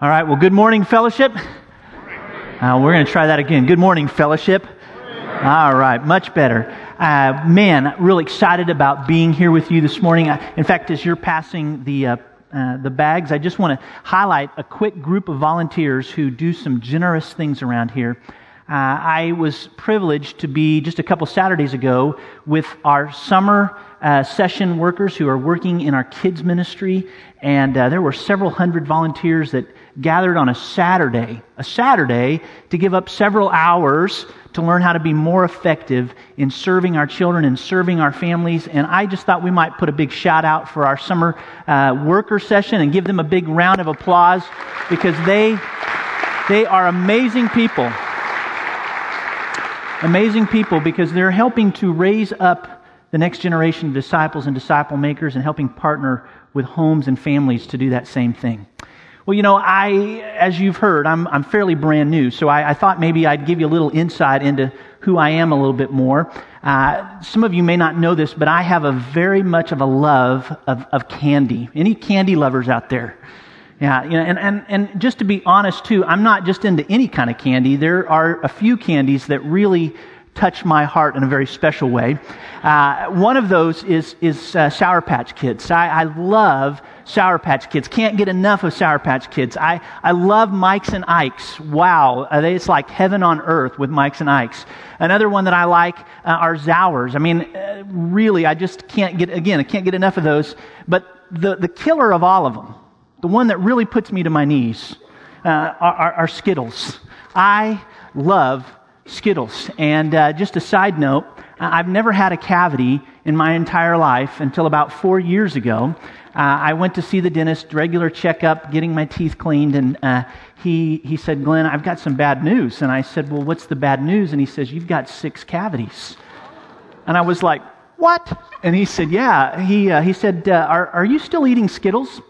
All right, well, good morning, fellowship. We're going to try that again. Good morning, fellowship. All right, much better. Man, really excited about being here with you this morning. In fact, as you're passing the bags, I just want to highlight a quick group of volunteers who do some generous things around here. I was privileged to be just a couple Saturdays ago with our summer session workers who are working in our kids ministry, and there were several hundred volunteers that gathered on a Saturday to give up several hours to learn how to be more effective in serving our children and serving our families. And I just thought we might put a big shout out for our summer worker session and give them a big round of applause because they are amazing people. Amazing people because they're helping to raise up the next generation of disciples and disciple makers and helping partner with homes and families to do that same thing. Well, you know, as you've heard, I'm fairly brand new, so I thought maybe I'd give you a little insight into who I am a little bit more. Some of you may not know this, but I have a very much of a love of candy. Any candy lovers out there? Yeah, you know, and just to be honest too, I'm not just into any kind of candy. There are a few candies that really touch my heart in a very special way. One of those is Sour Patch Kids. I love Sour Patch Kids. Can't get enough of Sour Patch Kids. I love Mike's and Ike's. Wow, it's like heaven on earth with Mike's and Ike's. Another one that I like are Zowers. I mean, really, I can't get enough of those. But the killer of all of them, the one that really puts me to my knees, are Skittles. I love Skittles. And just a side note, I've never had a cavity in my entire life until about 4 years ago. I went to see the dentist, regular checkup, getting my teeth cleaned, and he said, "Glenn, I've got some bad news." And I said, "Well, what's the bad news?" And he says, "You've got 6 cavities." And I was like, "What?" And he said, "Yeah." He said, "Are you still eating Skittles?"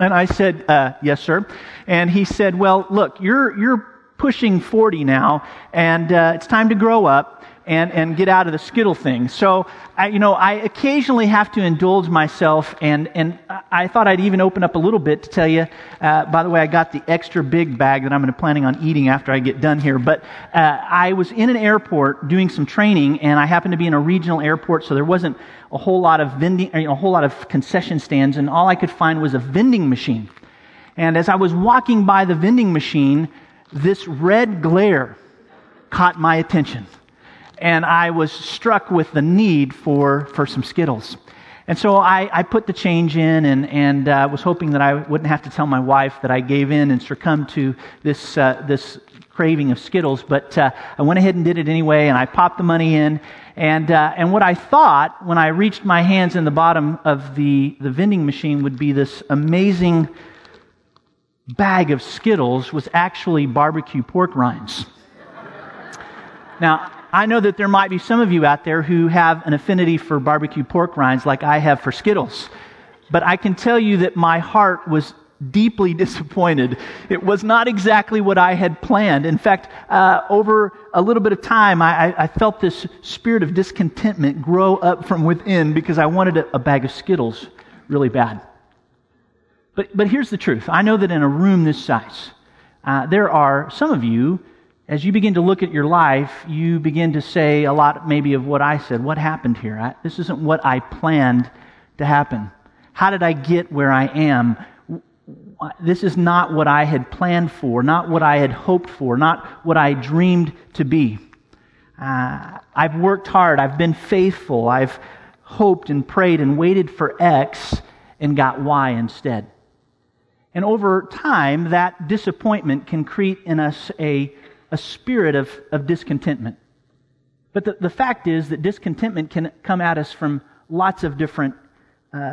And I said, "Yes, sir." And he said, "Well, look, you're pushing 40 now, and it's time to grow up and get out of the Skittle thing." So, I occasionally have to indulge myself, and I thought I'd even open up a little bit to tell you. By the way, I got the extra big bag that I'm planning on eating after I get done here. But I was in an airport doing some training, and I happened to be in a regional airport, so there wasn't a whole lot of concession stands, and all I could find was a vending machine. And as I was walking by the vending machine, this red glare caught my attention, and I was struck with the need for some Skittles. And so I put the change in and was hoping that I wouldn't have to tell my wife that I gave in and succumbed to this craving of Skittles, but I went ahead and did it anyway, and I popped the money in, and what I thought when I reached my hands in the bottom of the vending machine would be this amazing bag of Skittles was actually barbecue pork rinds. Now, I know that there might be some of you out there who have an affinity for barbecue pork rinds like I have for Skittles, but I can tell you that my heart was deeply disappointed. It was not exactly what I had planned. In fact, over a little bit of time, I felt this spirit of discontentment grow up from within because I wanted a bag of Skittles really bad. But here's the truth. I know that in a room this size, there are some of you, as you begin to look at your life, you begin to say a lot maybe of what I said. What happened here? This isn't what I planned to happen. How did I get where I am? This is not what I had planned for, not what I had hoped for, not what I dreamed to be. I've worked hard. I've been faithful. I've hoped and prayed and waited for X and got Y instead. And over time, that disappointment can create in us a spirit of discontentment. But the fact is that discontentment can come at us from lots of different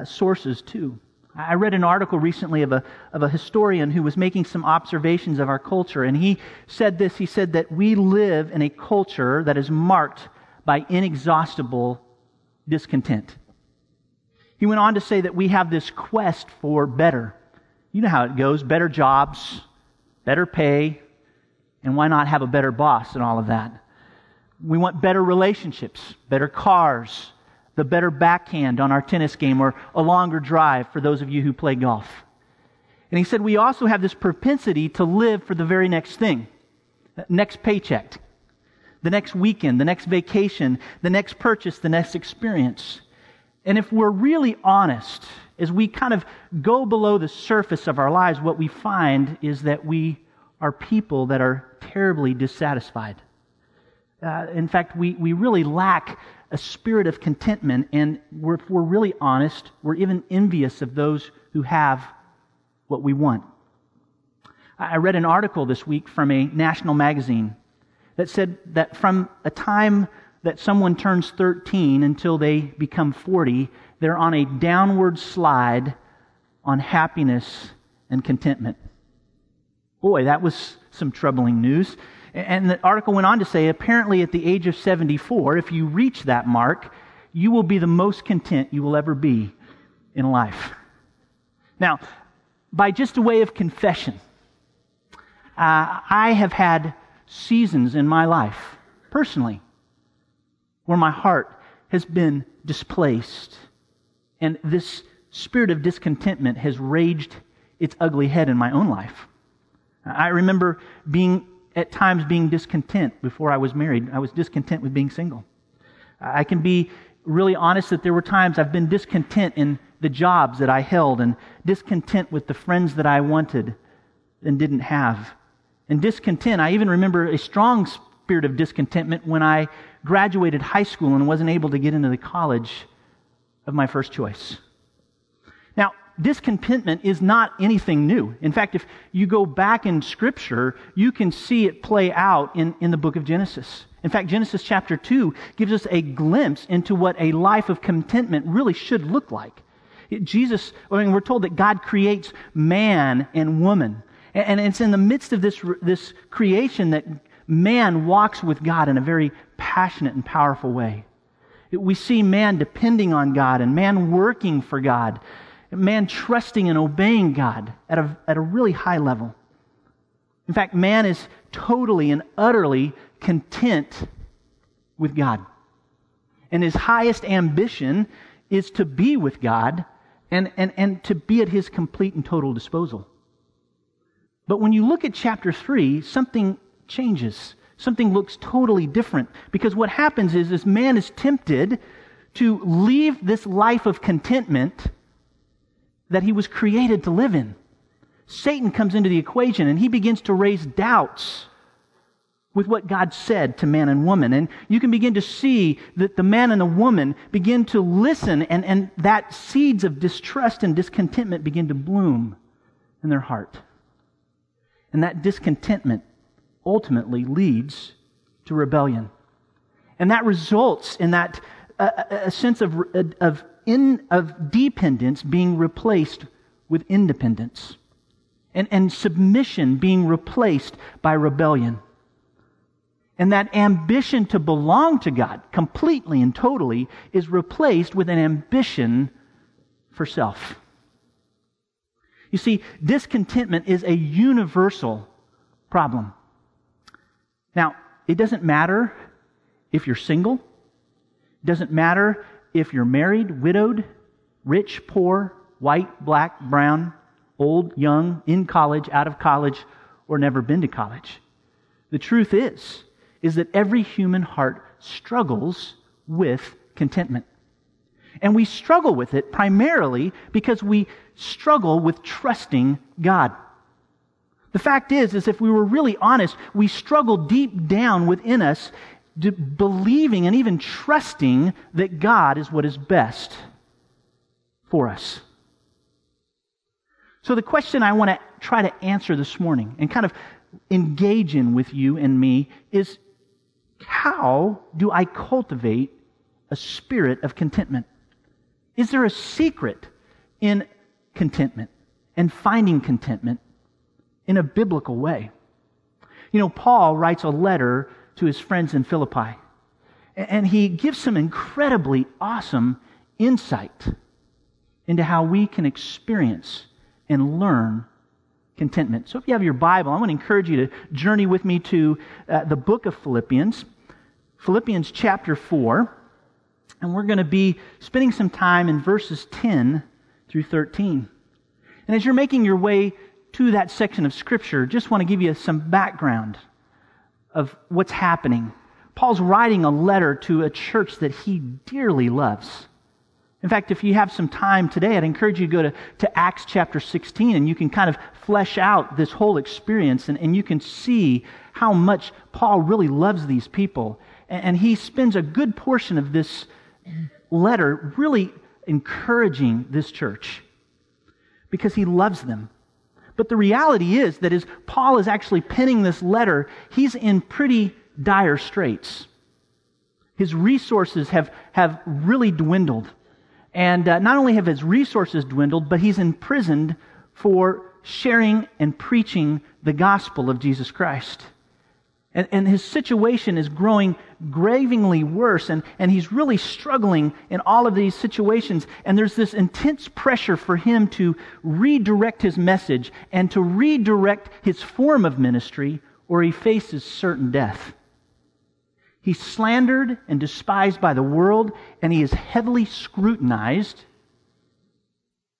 sources too. I read an article recently of a historian who was making some observations of our culture, and he said this. He said that we live in a culture that is marked by inexhaustible discontent. He went on to say that we have this quest for better. You know how it goes. Better jobs, better pay, and why not have a better boss and all of that? We want better relationships, better cars, the better backhand on our tennis game, or a longer drive for those of you who play golf. And he said we also have this propensity to live for the very next thing. Next paycheck, the next weekend, the next vacation, the next purchase, the next experience. And if we're really honest, as we kind of go below the surface of our lives, what we find is that we are people that are terribly dissatisfied. In fact, we really lack a spirit of contentment, and if we're really honest, we're even envious of those who have what we want. I read an article this week from a national magazine that said that from a time that someone turns 13 until they become 40, they're on a downward slide on happiness and contentment. Boy, that was some troubling news. And the article went on to say, apparently at the age of 74, if you reach that mark, you will be the most content you will ever be in life. Now, by just a way of confession, I have had seasons in my life, personally, where my heart has been displaced, and this spirit of discontentment has raged its ugly head in my own life. I remember at times being discontent before I was married. I was discontent with being single. I can be really honest that there were times I've been discontent in the jobs that I held, and discontent with the friends that I wanted and didn't have. And discontent, I even remember a strong spirit of discontentment when I graduated high school and wasn't able to get into the college of my first choice. Now, discontentment is not anything new. In fact, if you go back in Scripture, you can see it play out in the book of Genesis. In fact, Genesis chapter 2 gives us a glimpse into what a life of contentment really should look like. We're told that God creates man and woman. And it's in the midst of this creation that man walks with God in a very passionate and powerful way. We see man depending on God and man working for God, man trusting and obeying God at a really high level. In fact, man is totally and utterly content with God. And his highest ambition is to be with God and to be at His complete and total disposal. But when you look at chapter 3, something changes. Something looks totally different. Because what happens is man is tempted to leave this life of contentment that he was created to live in. Satan comes into the equation and he begins to raise doubts with what God said to man and woman. And you can begin to see that the man and the woman begin to listen, and that seeds of distrust and discontentment begin to bloom in their heart. And that discontentment ultimately leads to rebellion. And that results in that a sense of dependence being replaced with independence, and submission being replaced by rebellion. And that ambition to belong to God completely and totally is replaced with an ambition for self. You see, discontentment is a universal problem. Now, it doesn't matter if you're single. It doesn't matter if you're married, widowed, rich, poor, white, black, brown, old, young, in college, out of college, or never been to college. The truth is that every human heart struggles with contentment. And we struggle with it primarily because we struggle with trusting God. The fact is if we were really honest, we struggle deep down within us believing and even trusting that God is what is best for us. So the question I want to try to answer this morning and kind of engage in with you and me is, how do I cultivate a spirit of contentment? Is there a secret in contentment and finding contentment in a biblical way? You know, Paul writes a letter to his friends in Philippi, and he gives some incredibly awesome insight into how we can experience and learn contentment. So if you have your Bible, I want to encourage you to journey with me to the book of Philippians, Philippians chapter 4. And we're going to be spending some time in verses 10 through 13. And as you're making your way to that section of Scripture, just want to give you some background of what's happening. Paul's writing a letter to a church that he dearly loves. In fact, if you have some time today, I'd encourage you to go to Acts chapter 16, and you can kind of flesh out this whole experience, and you can see how much Paul really loves these people. And he spends a good portion of this letter really encouraging this church because he loves them. But the reality is that as Paul is actually penning this letter, he's in pretty dire straits. His resources have really dwindled. And not only have his resources dwindled, but he's imprisoned for sharing and preaching the gospel of Jesus Christ. And his situation is growing gravely worse, and he's really struggling in all of these situations. And there's this intense pressure for him to redirect his message and to redirect his form of ministry, or he faces certain death. He's slandered and despised by the world, and he is heavily scrutinized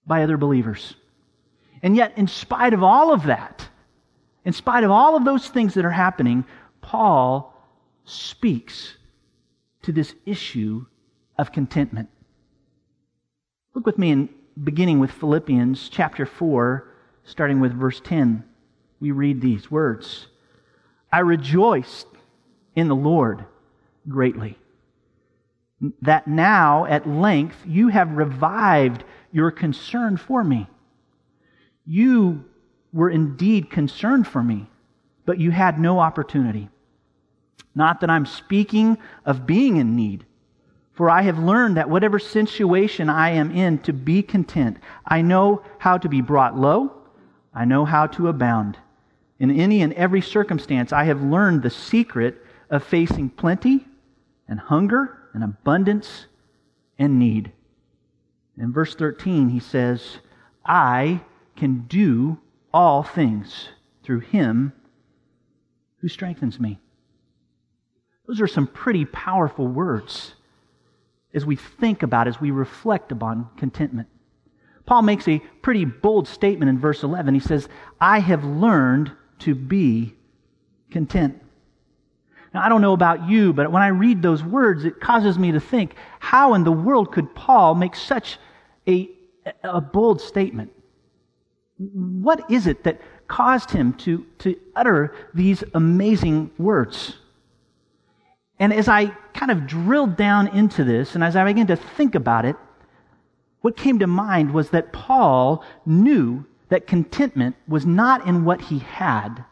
by other believers. And yet, in spite of all of that, in spite of all of those things that are happening, Paul speaks to this issue of contentment. Look with me in beginning with Philippians chapter 4, starting with verse 10. We read these words, "I rejoiced in the Lord greatly, that now at length you have revived your concern for me. You were indeed concerned for me, but you had no opportunity. Not that I'm speaking of being in need, for I have learned that whatever situation I am in, to be content. I know how to be brought low. I know how to abound. In any and every circumstance, I have learned the secret of facing plenty and hunger and abundance and need." In verse 13, he says, "I can do all things through Him who strengthens me." Those are some pretty powerful words as we think about, as we reflect upon contentment. Paul makes a pretty bold statement in verse 11. He says, "I have learned to be content." Now, I don't know about you, but when I read those words, it causes me to think, how in the world could Paul make such a bold statement? What is it that caused him to utter these amazing words? And as I kind of drilled down into this, and as I began to think about it, what came to mind was that Paul knew that contentment was not in what he had,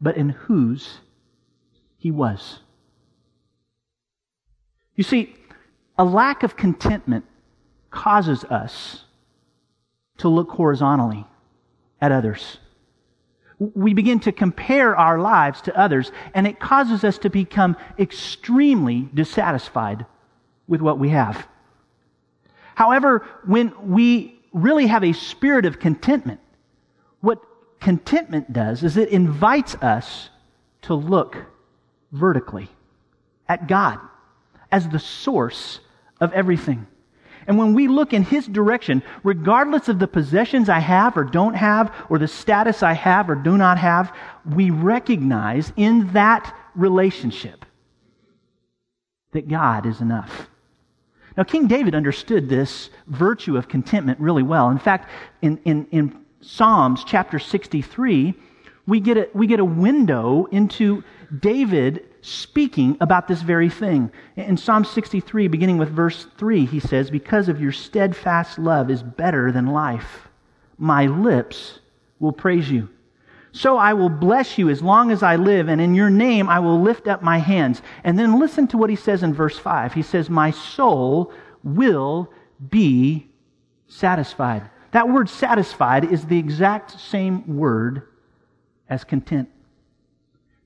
but in whose he was. You see, a lack of contentment causes us to look horizontally at others. We begin to compare our lives to others, and it causes us to become extremely dissatisfied with what we have. However, when we really have a spirit of contentment, what contentment does is it invites us to look vertically at God as the source of everything. And when we look in His direction, regardless of the possessions I have or don't have, or the status I have or do not have, we recognize in that relationship that God is enough. Now, King David understood this virtue of contentment really well. In fact, in Psalms chapter 63, we get a window into David speaking about this very thing. In Psalm 63, beginning with verse 3, he says, "Because of your steadfast love is better than life, my lips will praise you. So I will bless you as long as I live, and in your name I will lift up my hands." And then listen to what he says in verse 5. He says, "My soul will be satisfied." That word satisfied is the exact same word as content.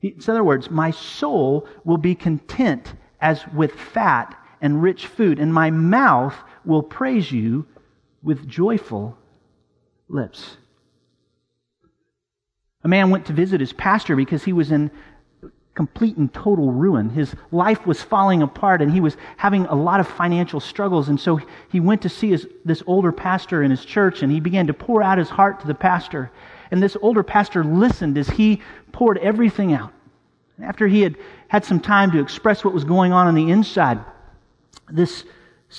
In other words, my soul will be content as with fat and rich food, and my mouth will praise you with joyful lips. A man went to visit his pastor because he was in complete and total ruin. His life was falling apart and he was having a lot of financial struggles. And so he went to see this older pastor in his church, and he began to pour out his heart to the pastor. And this older pastor listened as he poured everything out. And after he had had some time to express what was going on the inside, this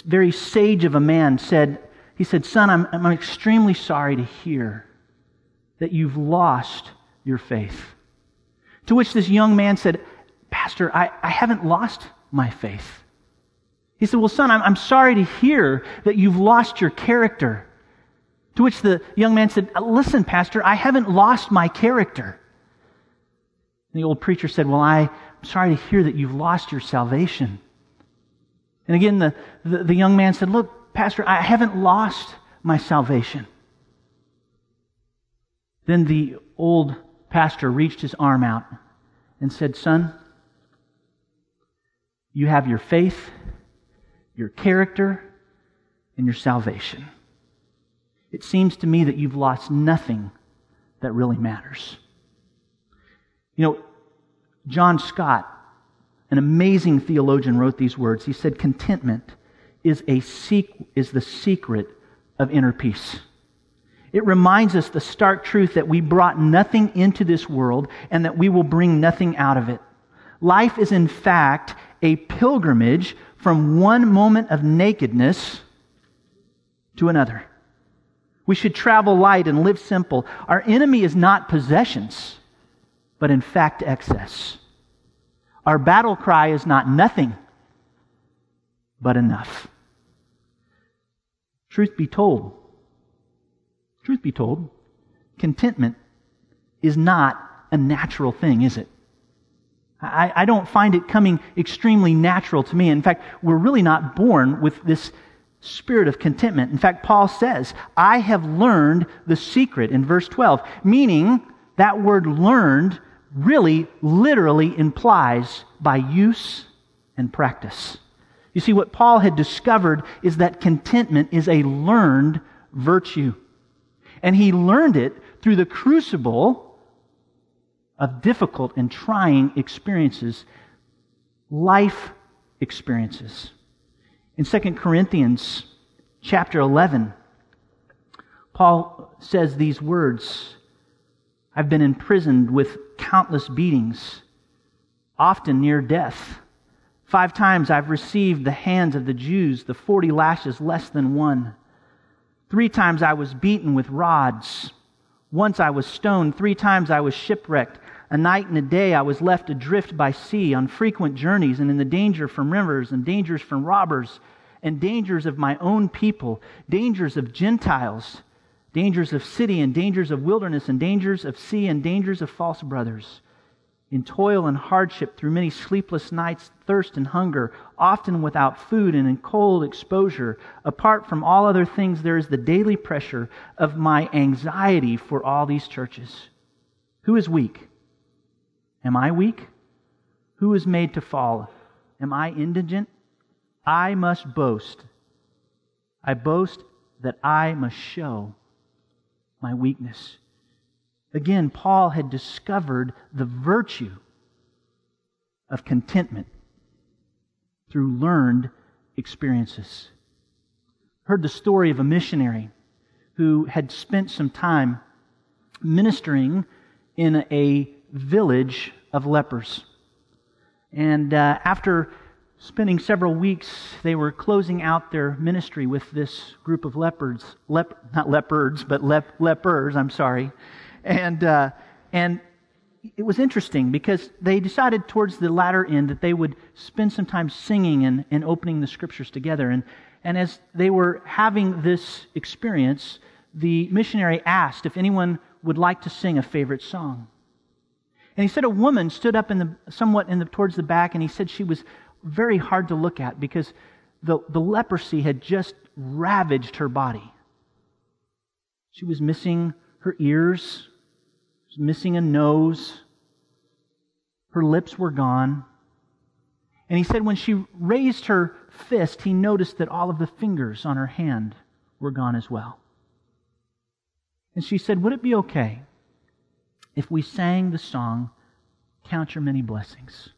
very sage of a man said, he said, "Son, I'm extremely sorry to hear that you've lost your faith." To which this young man said, "Pastor, I haven't lost my faith." He said, "Well, son, I'm sorry to hear that you've lost your character." To which the young man said, "Listen, Pastor, I haven't lost my character." And the old preacher said, "Well, I'm sorry to hear that you've lost your salvation." And again, the young man said, "Look, Pastor, I haven't lost my salvation." Then the old pastor reached his arm out and said, "Son, you have your faith, your character, and your salvation. It seems to me that you've lost nothing that really matters." You know, John Stott, an amazing theologian, wrote these words. He said, "Contentment is the secret of inner peace." It reminds us the stark truth that we brought nothing into this world and that we will bring nothing out of it. Life is in fact a pilgrimage from one moment of nakedness to another. We should travel light and live simple. Our enemy is not possessions, but in fact excess. Our battle cry is not nothing, but enough. Truth be told, contentment is not a natural thing, is it? I don't find it coming extremely natural to me. In fact, we're really not born with this spirit of contentment. In fact, Paul says, "I have learned the secret," in verse 12, meaning that word "learned" really literally implies by use and practice. You see, what Paul had discovered is that contentment is a learned virtue. And he learned it through the crucible of difficult and trying experiences, life experiences. In 2 Corinthians chapter 11, Paul says these words, "I've been imprisoned with countless beatings, often near death. 5 times I've received the hands of the Jews, the 40 lashes less than one. 3 times I was beaten with rods. 1 I was stoned. 3 I was shipwrecked. A night and a day I was left adrift by sea on frequent journeys and in the danger from rivers and dangers from robbers and dangers of my own people, dangers of Gentiles, dangers of city and dangers of wilderness and dangers of sea and dangers of false brothers. In toil and hardship through many sleepless nights, thirst and hunger, often without food and in cold exposure. Apart from all other things, there is the daily pressure of my anxiety for all these churches. Who is weak? Am I weak? Who is made to fall? Am I indigent? I must boast. I boast that I must show my weakness." Again, Paul had discovered the virtue of contentment through learned experiences. Heard the story of a missionary who had spent some time ministering in a village of lepers. And after spending several weeks, they were closing out their ministry with this group of lepers. And it was interesting because they decided towards the latter end that they would spend some time singing and opening the scriptures together. And as they were having this experience, the missionary asked if anyone would like to sing a favorite song. And he said a woman stood up towards the back, and he said she was very hard to look at because the leprosy had just ravaged her body. She was missing her ears, missing a nose, her lips were gone. And he said when she raised her fist, he noticed that all of the fingers on her hand were gone as well. And she said, "Would it be okay if we sang the song Count your many blessings.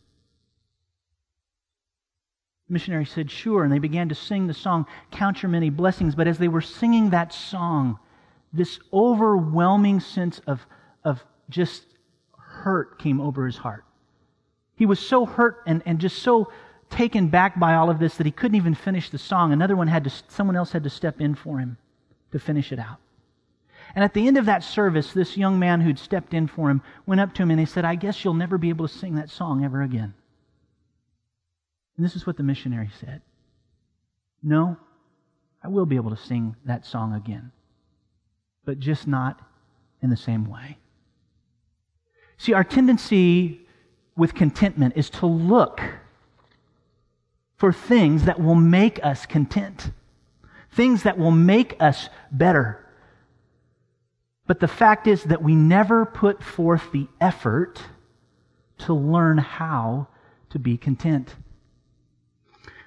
The missionary said, sure, and they began to sing the song, Count Your Many Blessings. But as they were singing that song, this overwhelming sense of just hurt came over his heart. He was so hurt and just so taken back by all of this that he couldn't even finish the song. Someone else had to step in for him to finish it out. And at the end of that service, this young man who'd stepped in for him went up to him and he said, I guess you'll never be able to sing that song ever again. And this is what the missionary said. No, I will be able to sing that song again, but just not in the same way. See, our tendency with contentment is to look for things that will make us content, things that will make us better. But the fact is that we never put forth the effort to learn how to be content.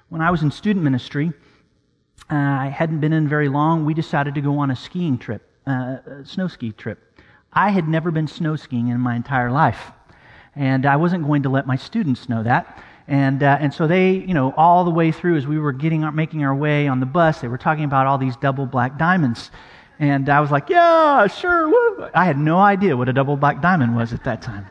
When I was in student ministry, I hadn't been in very long, we decided to go on a skiing trip, a snow ski trip. I had never been snow skiing in my entire life, and I wasn't going to let my students know that. And so they, all the way through as we were making our way on the bus, they were talking about all these double black diamonds. And I was like, yeah, sure. Woo. I had no idea what a double black diamond was at that time.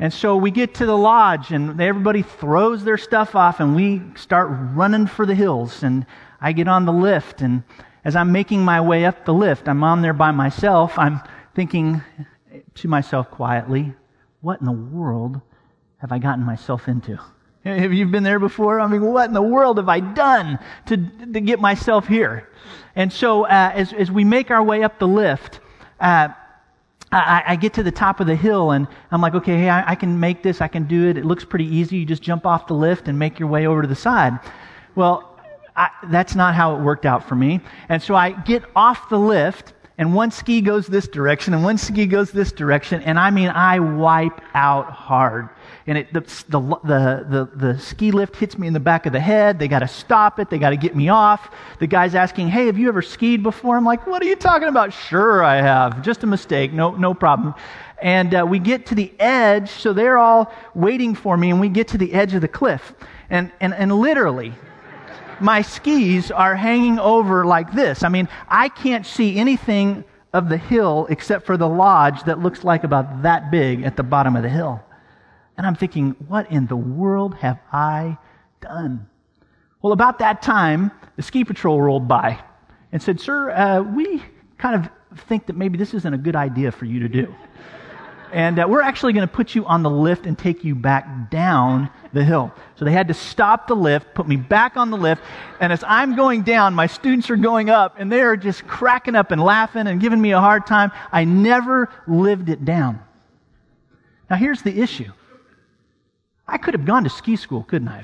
And so we get to the lodge and everybody throws their stuff off and we start running for the hills. And I get on the lift, and as I'm making my way up the lift, I'm on there by myself. I'm thinking to myself quietly, what in the world have I gotten myself into? Have you been there before? I mean, what in the world have I done to get myself here? And so as we make our way up the lift, I get to the top of the hill, and I'm like, okay, hey, I can make this. I can do it. It looks pretty easy. You just jump off the lift and make your way over to the side. Well, that's not how it worked out for me. And so I get off the lift, and one ski goes this direction, and one ski goes this direction, and I mean, I wipe out hard. And the ski lift hits me in the back of the head. They got to stop it. They got to get me off. The guy's asking, "Hey, have you ever skied before?" I'm like, "What are you talking about?" "Sure, I have. Just a mistake. No problem." And we get to the edge, so they're all waiting for me, and we get to the edge of the cliff, and literally, my skis are hanging over like this. I mean, I can't see anything of the hill except for the lodge that looks like about that big at the bottom of the hill. And I'm thinking, what in the world have I done? Well, about that time, the ski patrol rolled by and said, "Sir, we kind of think that maybe this isn't a good idea for you to do. And we're actually going to put you on the lift and take you back down the hill." So they had to stop the lift, put me back on the lift, and as I'm going down, my students are going up, and they are just cracking up and laughing and giving me a hard time. I never lived it down. Now here's the issue. I could have gone to ski school, couldn't I?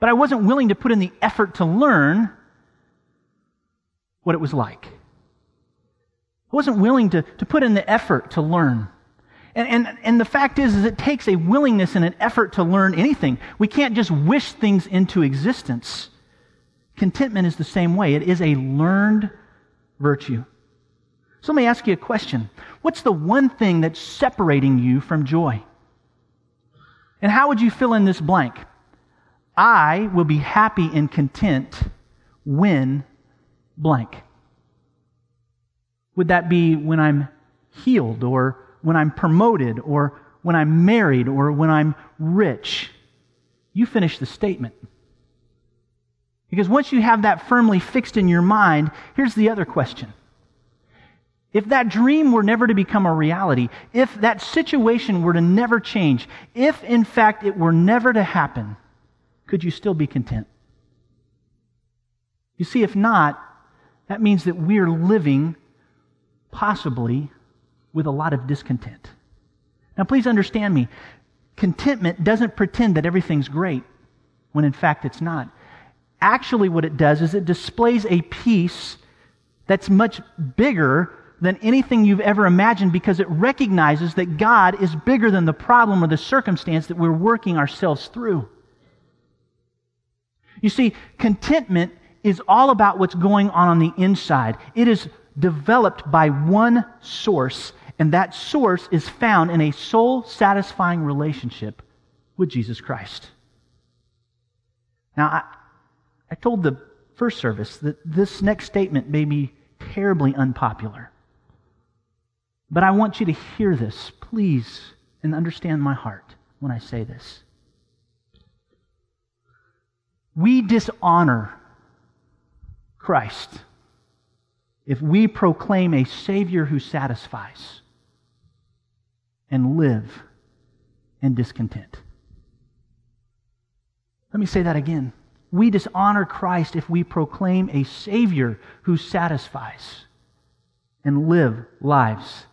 But I wasn't willing to put in the effort to learn what it was like. I wasn't willing to put in the effort to learn. And the fact is it takes a willingness and an effort to learn anything. We can't just wish things into existence. Contentment is the same way. It is a learned virtue. So let me ask you a question. What's the one thing that's separating you from joy? And how would you fill in this blank? I will be happy and content when blank. Would that be when I'm healed, or when I'm promoted, or when I'm married, or when I'm rich? You finish the statement. Because once you have that firmly fixed in your mind, here's the other question. If that dream were never to become a reality, if that situation were to never change, if in fact it were never to happen, could you still be content? You see, if not, that means that we're living possibly with a lot of discontent. Now, please understand me. Contentment doesn't pretend that everything's great when in fact it's not. Actually, what it does is it displays a peace that's much bigger than anything you've ever imagined, because it recognizes that God is bigger than the problem or the circumstance that we're working ourselves through. You see, contentment is all about what's going on the inside. It is developed by one source, And that source is found in a soul-satisfying relationship with Jesus Christ. Now, I told the first service that this next statement may be terribly unpopular. But I want you to hear this, please, and understand my heart when I say this. We dishonor Christ if we proclaim a Savior who satisfies and live in discontent. Let me say that again. We dishonor Christ if we proclaim a Savior who satisfies and live lives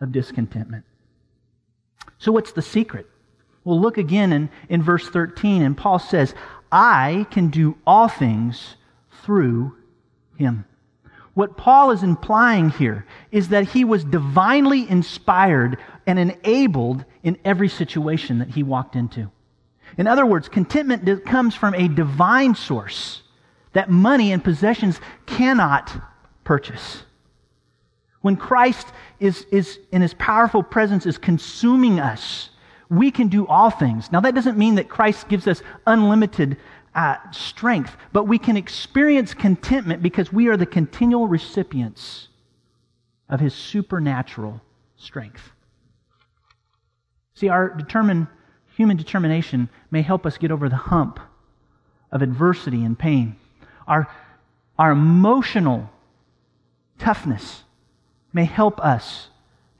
of discontentment. So what's the secret? Well, look again in verse 13, and Paul says, I can do all things through Him. What Paul is implying here is that he was divinely inspired and enabled in every situation that he walked into. In other words, contentment comes from a divine source that money and possessions cannot purchase. When Christ is in His powerful presence is consuming us, we can do all things. Now, that doesn't mean that Christ gives us unlimited strength, but we can experience contentment because we are the continual recipients of His supernatural strength. See, our human determination may help us get over the hump of adversity and pain. Our emotional toughness may help us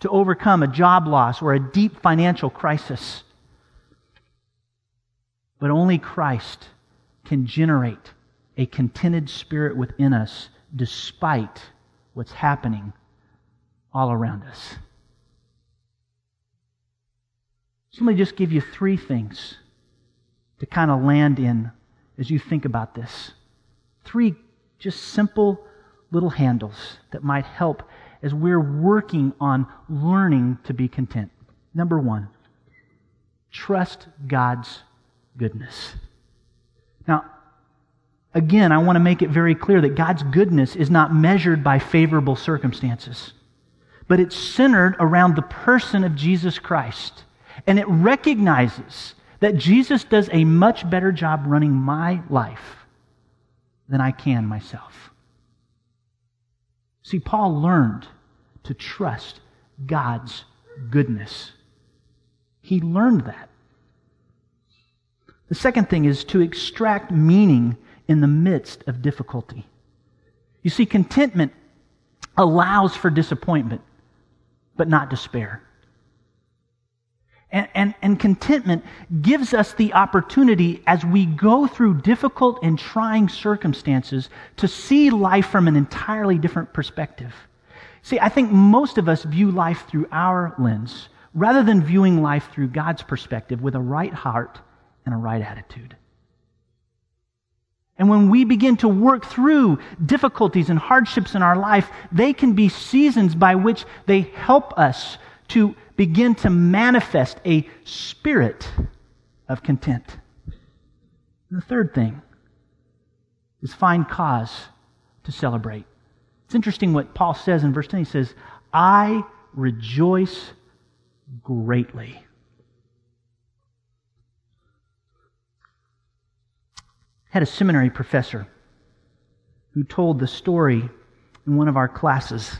to overcome a job loss or a deep financial crisis. But only Christ can generate a contented spirit within us despite what's happening all around us. So let me just give you three things to kind of land in as you think about this. Three just simple little handles that might help as we're working on learning to be content. Number one, trust God's goodness. Now, again, I want to make it very clear that God's goodness is not measured by favorable circumstances, but it's centered around the person of Jesus Christ. And it recognizes that Jesus does a much better job running my life than I can myself. See, Paul learned to trust God's goodness. He learned that. The second thing is to extract meaning in the midst of difficulty. You see, contentment allows for disappointment, but not despair. And contentment gives us the opportunity as we go through difficult and trying circumstances to see life from an entirely different perspective. See, I think most of us view life through our lens rather than viewing life through God's perspective with a right heart and a right attitude. And when we begin to work through difficulties and hardships in our life, they can be seasons by which they help us to begin to manifest a spirit of content. And the third thing is find cause to celebrate. It's interesting what Paul says in verse 10. He says, I rejoice greatly. I had a seminary professor who told the story in one of our classes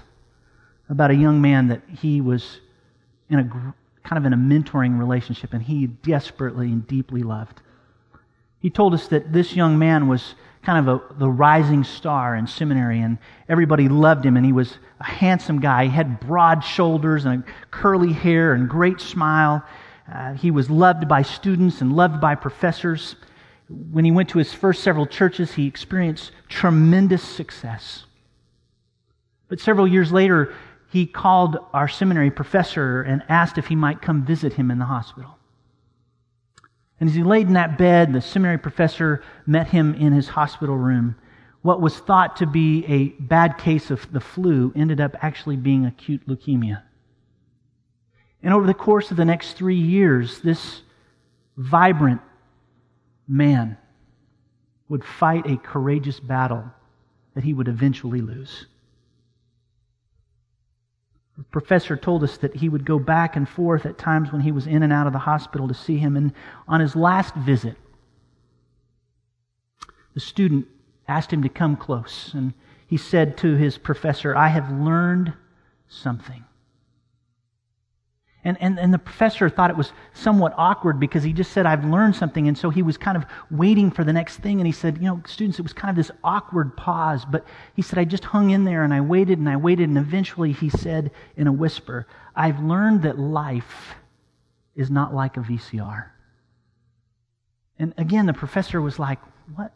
about a young man that he was in a kind of in a mentoring relationship, and he desperately and deeply loved. He told us that this young man was kind of the rising star in seminary, and everybody loved him, and he was a handsome guy. He had broad shoulders and curly hair and great smile. He was loved by students and loved by professors. When he went to his first several churches, he experienced tremendous success. But several years later, he called our seminary professor and asked if he might come visit him in the hospital. And as he laid in that bed, the seminary professor met him in his hospital room. What was thought to be a bad case of the flu ended up actually being acute leukemia. And over the course of the next 3 years, this vibrant man would fight a courageous battle that he would eventually lose. The professor told us that he would go back and forth at times when he was in and out of the hospital to see him. And on his last visit, the student asked him to come close. And he said to his professor, "I have learned something." And the professor thought it was somewhat awkward because he just said, "I've learned something." And so he was kind of waiting for the next thing. And he said, "Students, it was kind of this awkward pause." But he said, "I just hung in there and I waited and I waited." And eventually he said in a whisper, "I've learned that life is not like a VCR." And again, the professor was like, "What?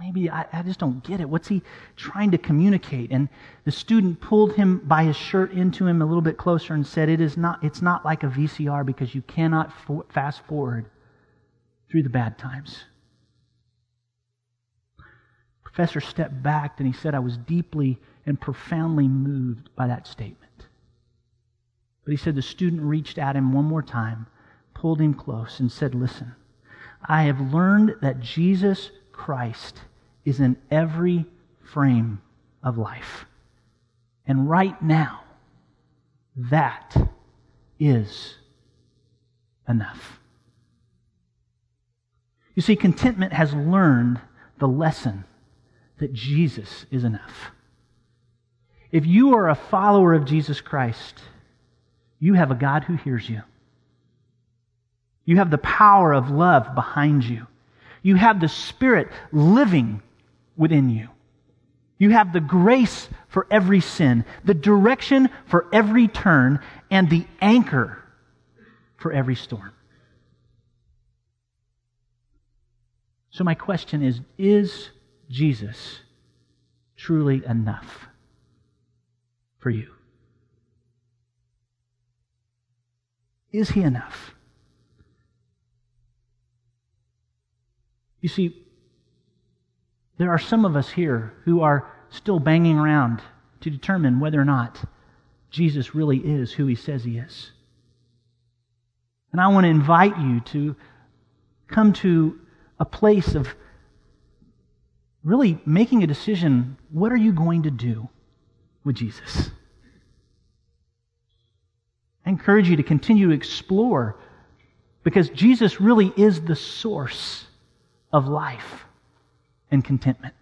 Maybe I just don't get it. What's he trying to communicate?" And the student pulled him by his shirt into him a little bit closer and said, It's not like a VCR because you cannot fast forward through the bad times." The professor stepped back and he said, "I was deeply and profoundly moved by that statement." But he said the student reached at him one more time, pulled him close and said, "Listen, I have learned that Jesus Christ is in every frame of life. And right now, that is enough." You see, contentment has learned the lesson that Jesus is enough. If you are a follower of Jesus Christ, you have a God who hears you. You have the power of love behind you. You have the Spirit living within you. You have the grace for every sin, the direction for every turn, and the anchor for every storm. So my question is Jesus truly enough for you? Is He enough? You see, there are some of us here who are still banging around to determine whether or not Jesus really is who He says He is. And I want to invite you to come to a place of really making a decision. What are you going to do with Jesus? I encourage you to continue to explore, because Jesus really is the source of life and contentment.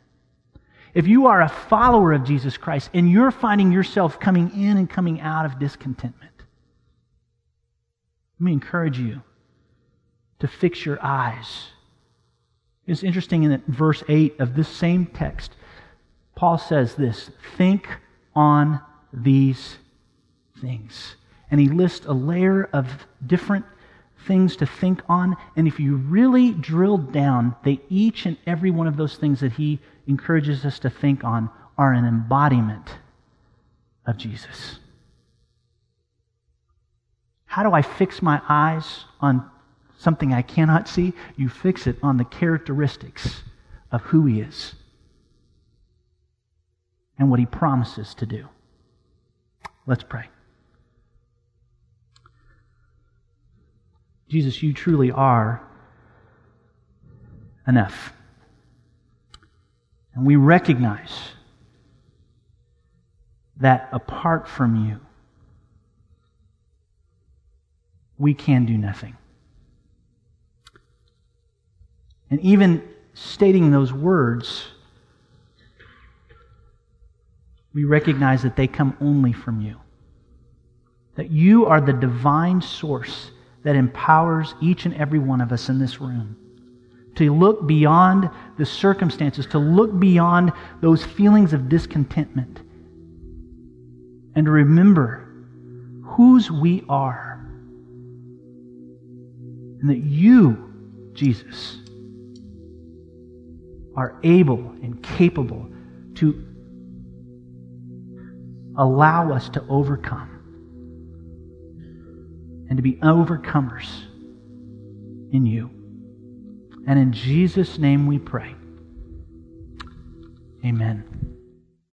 If you are a follower of Jesus Christ and you're finding yourself coming in and coming out of discontentment, let me encourage you to fix your eyes. It's interesting in that verse 8 of this same text, Paul says this, "Think on these things." And he lists a layer of different things to think on, and if you really drill down, they each and every one of those things that he encourages us to think on are an embodiment of Jesus. How do I fix my eyes on something I cannot see? You fix it on the characteristics of who He is and what He promises to do. Let's pray. Jesus, You truly are enough. And we recognize that apart from You, we can do nothing. And even stating those words, we recognize that they come only from You. That You are the divine source that empowers each and every one of us in this room to look beyond the circumstances, to look beyond those feelings of discontentment, and to remember whose we are, and that You, Jesus, are able and capable to allow us to overcome and to be overcomers in You. And in Jesus' name we pray. Amen.